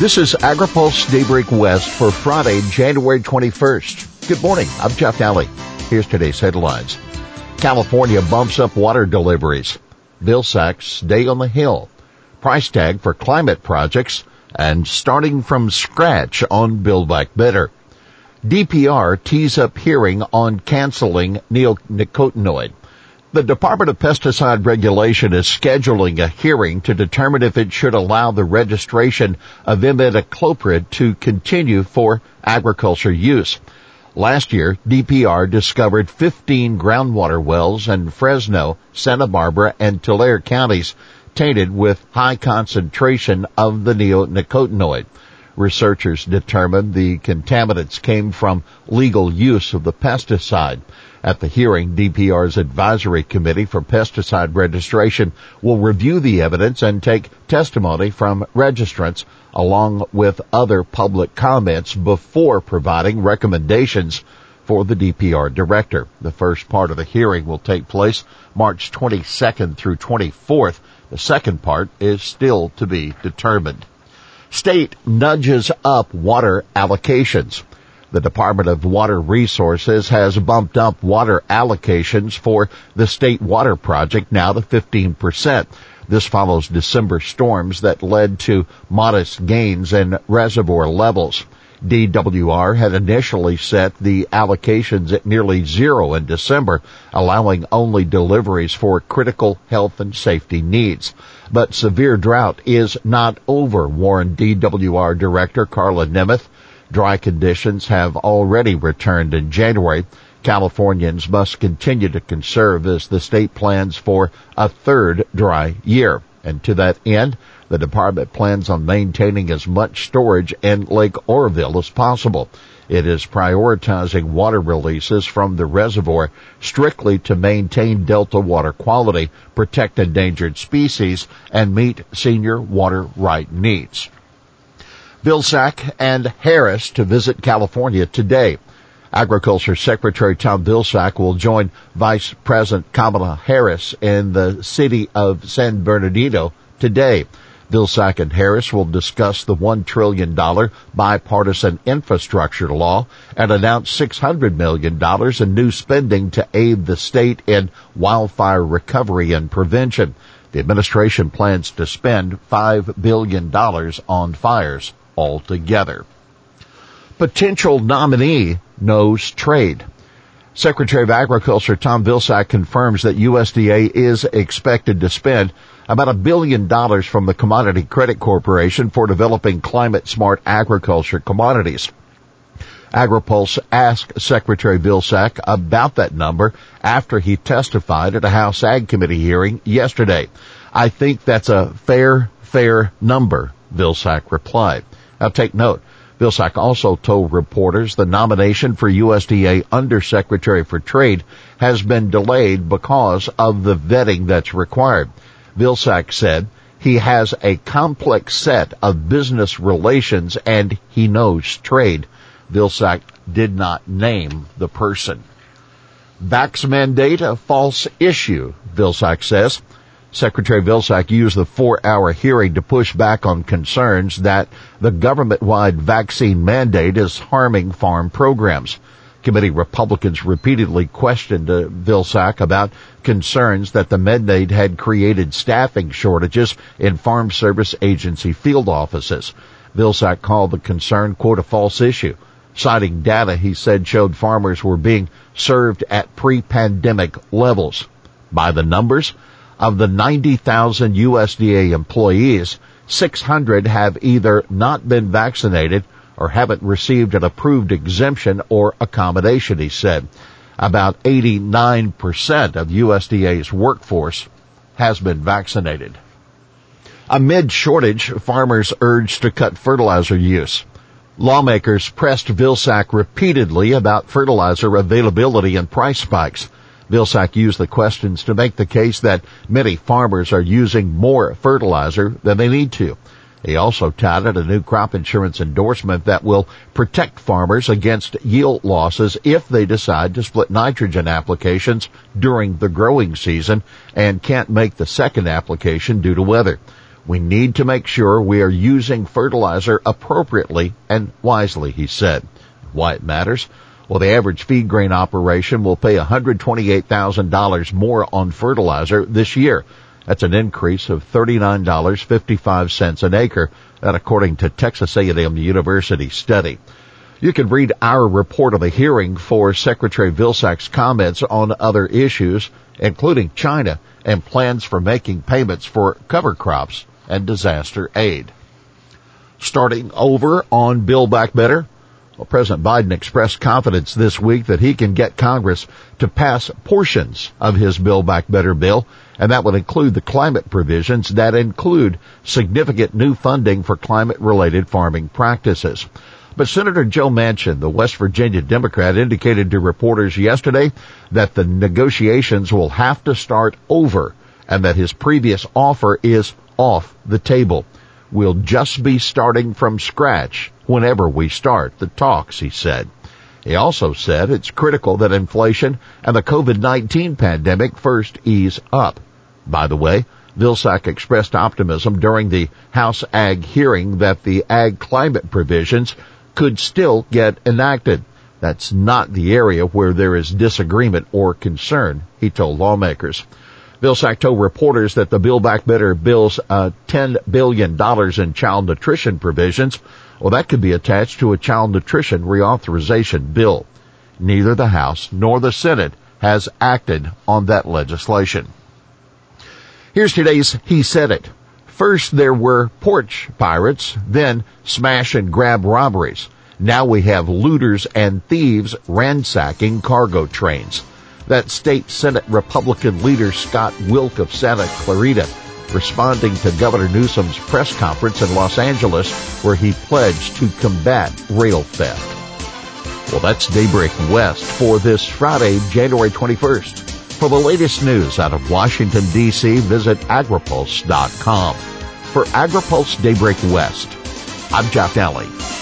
This is AgriPulse Daybreak West for Friday, January 21st. Good morning. I'm Jeff Daly. Here's today's headlines. California bumps up water deliveries. Vilsack's Day on the Hill. Price tag for climate projects and starting from scratch on Build Back Better. DPR tees up hearing on canceling neonicotinoid. The Department of Pesticide Regulation is scheduling a hearing to determine if it should allow the registration of imidacloprid to continue for agriculture use. Last year, DPR discovered 15 groundwater wells in Fresno, Santa Barbara, and Tulare counties tainted with high concentration of the neonicotinoid. Researchers determined the contaminants came from legal use of the pesticide. At the hearing, DPR's Advisory Committee for Pesticide Registration will review the evidence and take testimony from registrants along with other public comments before providing recommendations for the DPR director. The first part of the hearing will take place March 22nd through 24th. The second part is still to be determined. State nudges up water allocations. The Department of Water Resources has bumped up water allocations for the State Water Project now to 15%. This follows December storms that led to modest gains in reservoir levels. DWR had initially set the allocations at nearly zero in December, allowing only deliveries for critical health and safety needs. But severe drought is not over, warned DWR Director Carla Nemeth. Dry conditions have already returned in January. Californians must continue to conserve as the state plans for a third dry year. And to that end, the department plans on maintaining as much storage in Lake Oroville as possible. It is prioritizing water releases from the reservoir strictly to maintain delta water quality, protect endangered species, and meet senior water right needs. Vilsack and Harris to visit California today. Agriculture Secretary Tom Vilsack will join Vice President Kamala Harris in the city of San Bernardino today. Vilsack and Harris will discuss the $1 trillion bipartisan infrastructure law and announce $600 million in new spending to aid the state in wildfire recovery and prevention. The administration plans to spend $5 billion on fires altogether. Potential nominee knows trade. Secretary of Agriculture Tom Vilsack confirms that USDA is expected to spend about $1 billion from the Commodity Credit Corporation for developing climate-smart agriculture commodities. AgriPulse asked Secretary Vilsack about that number after he testified at a House Ag Committee hearing yesterday. I think that's a fair number, Vilsack replied. Now take note. Vilsack also told reporters the nomination for USDA Undersecretary for Trade has been delayed because of the vetting that's required. Vilsack said he has a complex set of business relations and he knows trade. Vilsack did not name the person. Vax mandate a false issue, Vilsack says. Secretary Vilsack used the 4-hour hearing to push back on concerns that the government-wide vaccine mandate is harming farm programs. Committee Republicans repeatedly questioned Vilsack about concerns that the mandate had created staffing shortages in Farm Service Agency field offices. Vilsack called the concern, quote, a false issue, citing data he said showed farmers were being served at pre-pandemic levels. By the numbers, of the 90,000 USDA employees, 600 have either not been vaccinated or haven't received an approved exemption or accommodation, he said. About 89% of USDA's workforce has been vaccinated. Amid shortage, farmers urged to cut fertilizer use. Lawmakers pressed Vilsack repeatedly about fertilizer availability and price spikes. Vilsack used the questions to make the case that many farmers are using more fertilizer than they need to. He also touted a new crop insurance endorsement that will protect farmers against yield losses if they decide to split nitrogen applications during the growing season and can't make the second application due to weather. We need to make sure we are using fertilizer appropriately and wisely, he said. Why it matters? Well, the average feed grain operation will pay $128,000 more on fertilizer this year. That's an increase of $39.55 an acre, that according to Texas A&M University study. You can read our report of the hearing for Secretary Vilsack's comments on other issues, including China and plans for making payments for cover crops and disaster aid. Starting over on Build Back Better, well, President Biden expressed confidence this week that he can get Congress to pass portions of his Build Back Better bill, and that would include the climate provisions that include significant new funding for climate-related farming practices. But Senator Joe Manchin, the West Virginia Democrat, indicated to reporters yesterday that the negotiations will have to start over and that his previous offer is off the table. We'll just be starting from scratch whenever we start the talks, he said. He also said it's critical that inflation and the COVID-19 pandemic first ease up. By the way, Vilsack expressed optimism during the House Ag hearing that the ag climate provisions could still get enacted. That's not the area where there is disagreement or concern, he told lawmakers. Vilsack told reporters that the Build Back Better bill's $10 billion in child nutrition provisions, well, that could be attached to a child nutrition reauthorization bill. Neither the House nor the Senate has acted on that legislation. Here's today's He Said It. First, there were porch pirates, then smash and grab robberies. Now we have looters and thieves ransacking cargo trains. That state Senate Republican leader Scott Wilk of Santa Clarita, responding to Governor Newsom's press conference in Los Angeles, where he pledged to combat rail theft. Well, that's Daybreak West for this Friday, January 21st. For the latest news out of Washington, D.C., visit AgriPulse.com. For AgriPulse Daybreak West, I'm Jeff Daly.